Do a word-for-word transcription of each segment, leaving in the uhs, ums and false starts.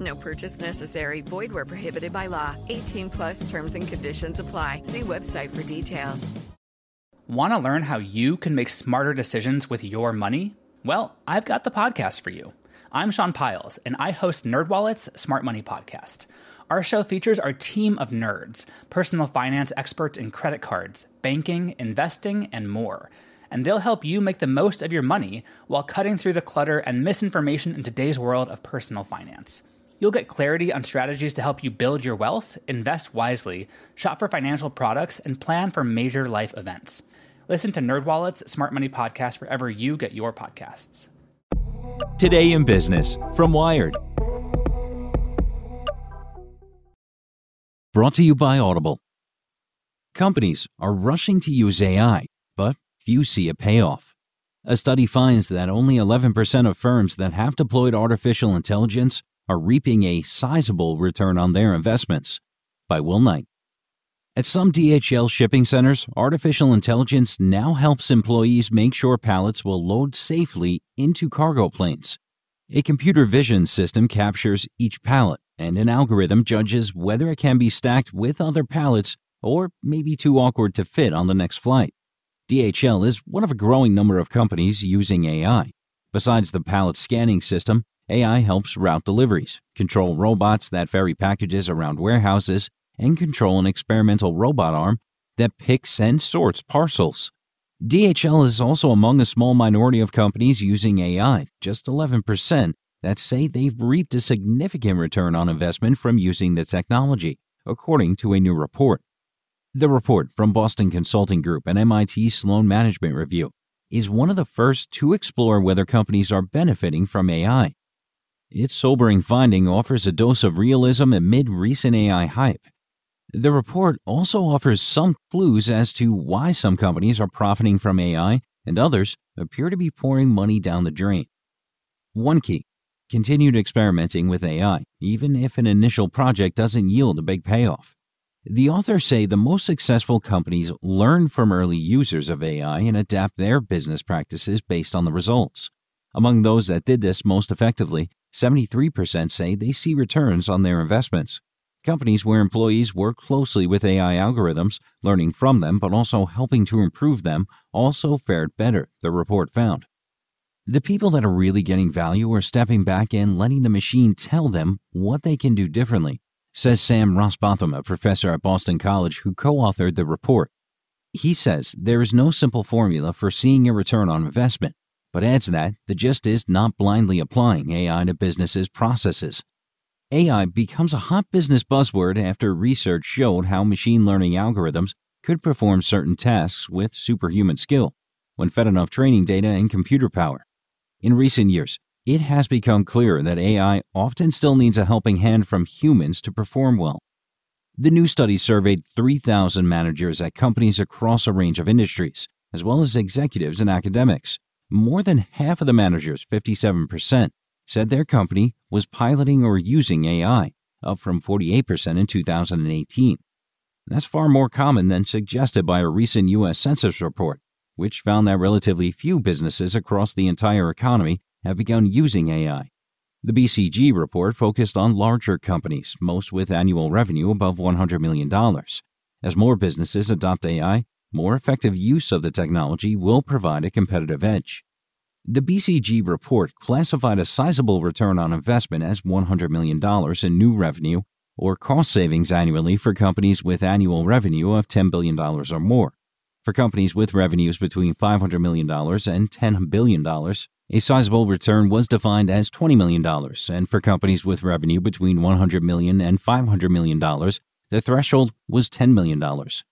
No purchase necessary. Void where prohibited by law. eighteen plus terms and conditions apply. See website for details. Want to learn how you can make smarter decisions with your money? Well, I've got the podcast for you. I'm Sean Piles, and I host NerdWallet's Smart Money Podcast. Our show features our team of nerds, personal finance experts in credit cards, banking, investing, and more. And they'll help you make the most of your money while cutting through the clutter and misinformation in today's world of personal finance. You'll get clarity on strategies to help you build your wealth, invest wisely, shop for financial products, and plan for major life events. Listen to NerdWallet's Smart Money Podcast wherever you get your podcasts. Today in Business from Wired. Brought to you by Audible. Companies are rushing to use A I, but few see a payoff. A study finds that only eleven percent of firms that have deployed artificial intelligence are reaping a sizable return on their investments. By Will Knight. At some D H L shipping centers, artificial intelligence now helps employees make sure pallets will load safely into cargo planes. A computer vision system captures each pallet, and an algorithm judges whether it can be stacked with other pallets or may be too awkward to fit on the next flight. D H L is one of a growing number of companies using A I. Besides the pallet scanning system, A I helps route deliveries, control robots that ferry packages around warehouses, and control an experimental robot arm that picks and sorts parcels. D H L is also among a small minority of companies using A I, just eleven percent, that say they've reaped a significant return on investment from using the technology, according to a new report. The report from Boston Consulting Group and M I T Sloan Management Review is one of the first to explore whether companies are benefiting from A I. Its sobering finding offers a dose of realism amid recent A I hype. The report also offers some clues as to why some companies are profiting from A I and others appear to be pouring money down the drain. One key: continued experimenting with A I, even if an initial project doesn't yield a big payoff. The authors say the most successful companies learn from early users of A I and adapt their business practices based on the results. Among those that did this most effectively, seventy-three percent say they see returns on their investments. Companies where employees work closely with A I algorithms, learning from them but also helping to improve them, also fared better, the report found. The people that are really getting value are stepping back and letting the machine tell them what they can do differently, says Sam Rossbotham, a professor at Boston College who co-authored the report. He says there is no simple formula for seeing a return on investment, but adds that the gist is not blindly applying A I to businesses' processes. A I becomes a hot business buzzword after research showed how machine learning algorithms could perform certain tasks with superhuman skill when fed enough training data and computer power. In recent years, it has become clearer that A I often still needs a helping hand from humans to perform well. The new study surveyed three thousand managers at companies across a range of industries, as well as executives and academics. More than half of the managers, fifty-seven percent, said their company was piloting or using A I, up from forty-eight percent in two thousand eighteen. That's far more common than suggested by a recent U S Census report, which found that relatively few businesses across the entire economy have begun using A I. The B C G report focused on larger companies, most with annual revenue above one hundred million dollars. As more businesses adopt A I, more effective use of the technology will provide a competitive edge. The B C G report classified a sizable return on investment as one hundred million dollars in new revenue or cost savings annually for companies with annual revenue of ten billion dollars or more. For companies with revenues between five hundred million dollars and ten billion dollars, a sizable return was defined as twenty million dollars, and for companies with revenue between one hundred million dollars and five hundred million dollars, the threshold was ten million dollars.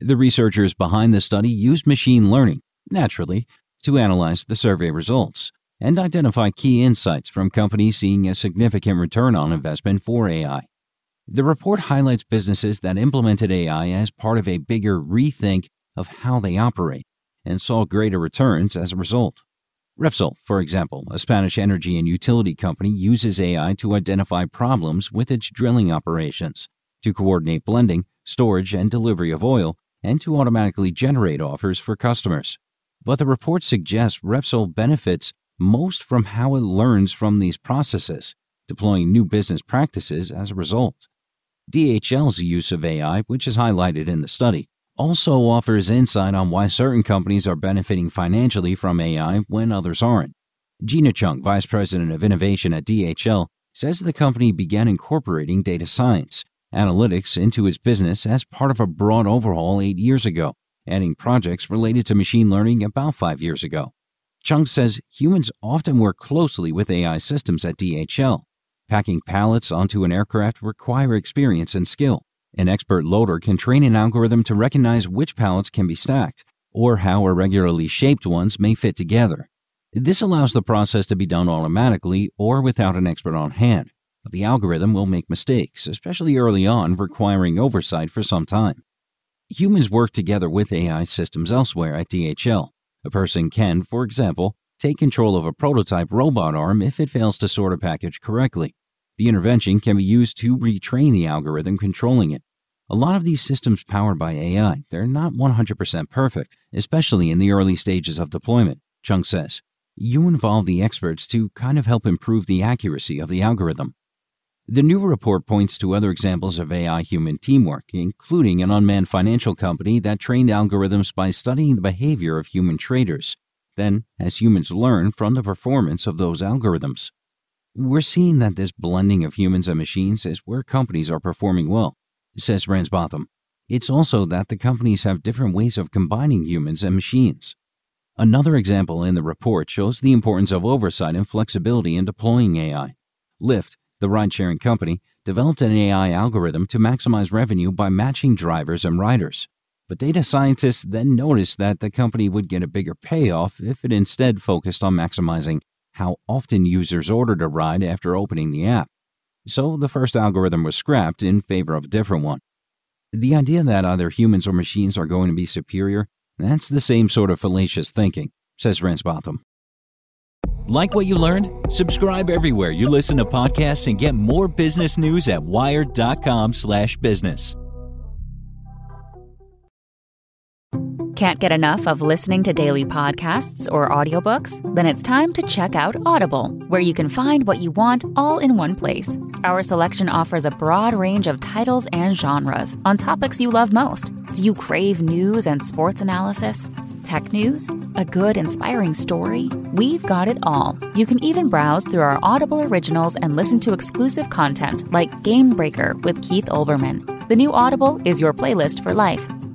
The researchers behind the study used machine learning, naturally, to analyze the survey results and identify key insights from companies seeing a significant return on investment for A I. The report highlights businesses that implemented A I as part of a bigger rethink of how they operate and saw greater returns as a result. Repsol, for example, a Spanish energy and utility company, uses A I to identify problems with its drilling operations, to coordinate blending, storage, and delivery of oil, and to automatically generate offers for customers. But the report suggests Repsol benefits most from how it learns from these processes, deploying new business practices as a result. D H L's use of A I, which is highlighted in the study, also offers insight on why certain companies are benefiting financially from A I when others aren't. Gina Chung, Vice President of Innovation at D H L, says the company began incorporating data science analytics into its business as part of a broad overhaul eight years ago, adding projects related to machine learning about five years ago. Chung says humans often work closely with A I systems at D H L. Packing pallets onto an aircraft require experience and skill. An expert loader can train an algorithm to recognize which pallets can be stacked or how irregularly shaped ones may fit together. This allows the process to be done automatically or without an expert on hand, but the algorithm will make mistakes, especially early on, requiring oversight for some time. Humans work together with A I systems elsewhere at D H L. A person can, for example, take control of a prototype robot arm if it fails to sort a package correctly. The intervention can be used to retrain the algorithm controlling it. A lot of these systems powered by A I, they're not one hundred percent perfect, especially in the early stages of deployment, Chung says. You involve the experts to kind of help improve the accuracy of the algorithm. The new report points to other examples of A I-human teamwork, including an unmanned financial company that trained algorithms by studying the behavior of human traders. Then, as humans learn from the performance of those algorithms. We're seeing that this blending of humans and machines is where companies are performing well, says Rossbotham. It's also that the companies have different ways of combining humans and machines. Another example in the report shows the importance of oversight and flexibility in deploying A I. Lyft, the ride-sharing company, developed an A I algorithm to maximize revenue by matching drivers and riders. But data scientists then noticed that the company would get a bigger payoff if it instead focused on maximizing how often users ordered a ride after opening the app. So the first algorithm was scrapped in favor of a different one. The idea that either humans or machines are going to be superior, that's the same sort of fallacious thinking, says Rossbotham. Like what you learned? Subscribe everywhere you listen to podcasts and get more business news at wired.com slash business. Can't get enough of listening to daily podcasts or audiobooks? Then it's time to check out Audible, where you can find what you want all in one place. Our selection offers a broad range of titles and genres on topics you love most. Do you crave news and sports analysis? Tech news? A good, inspiring story? We've got it all. You can even browse through our Audible originals and listen to exclusive content like Game Breaker with Keith Olbermann. The new Audible is your playlist for life.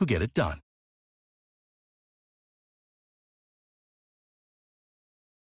who get it done.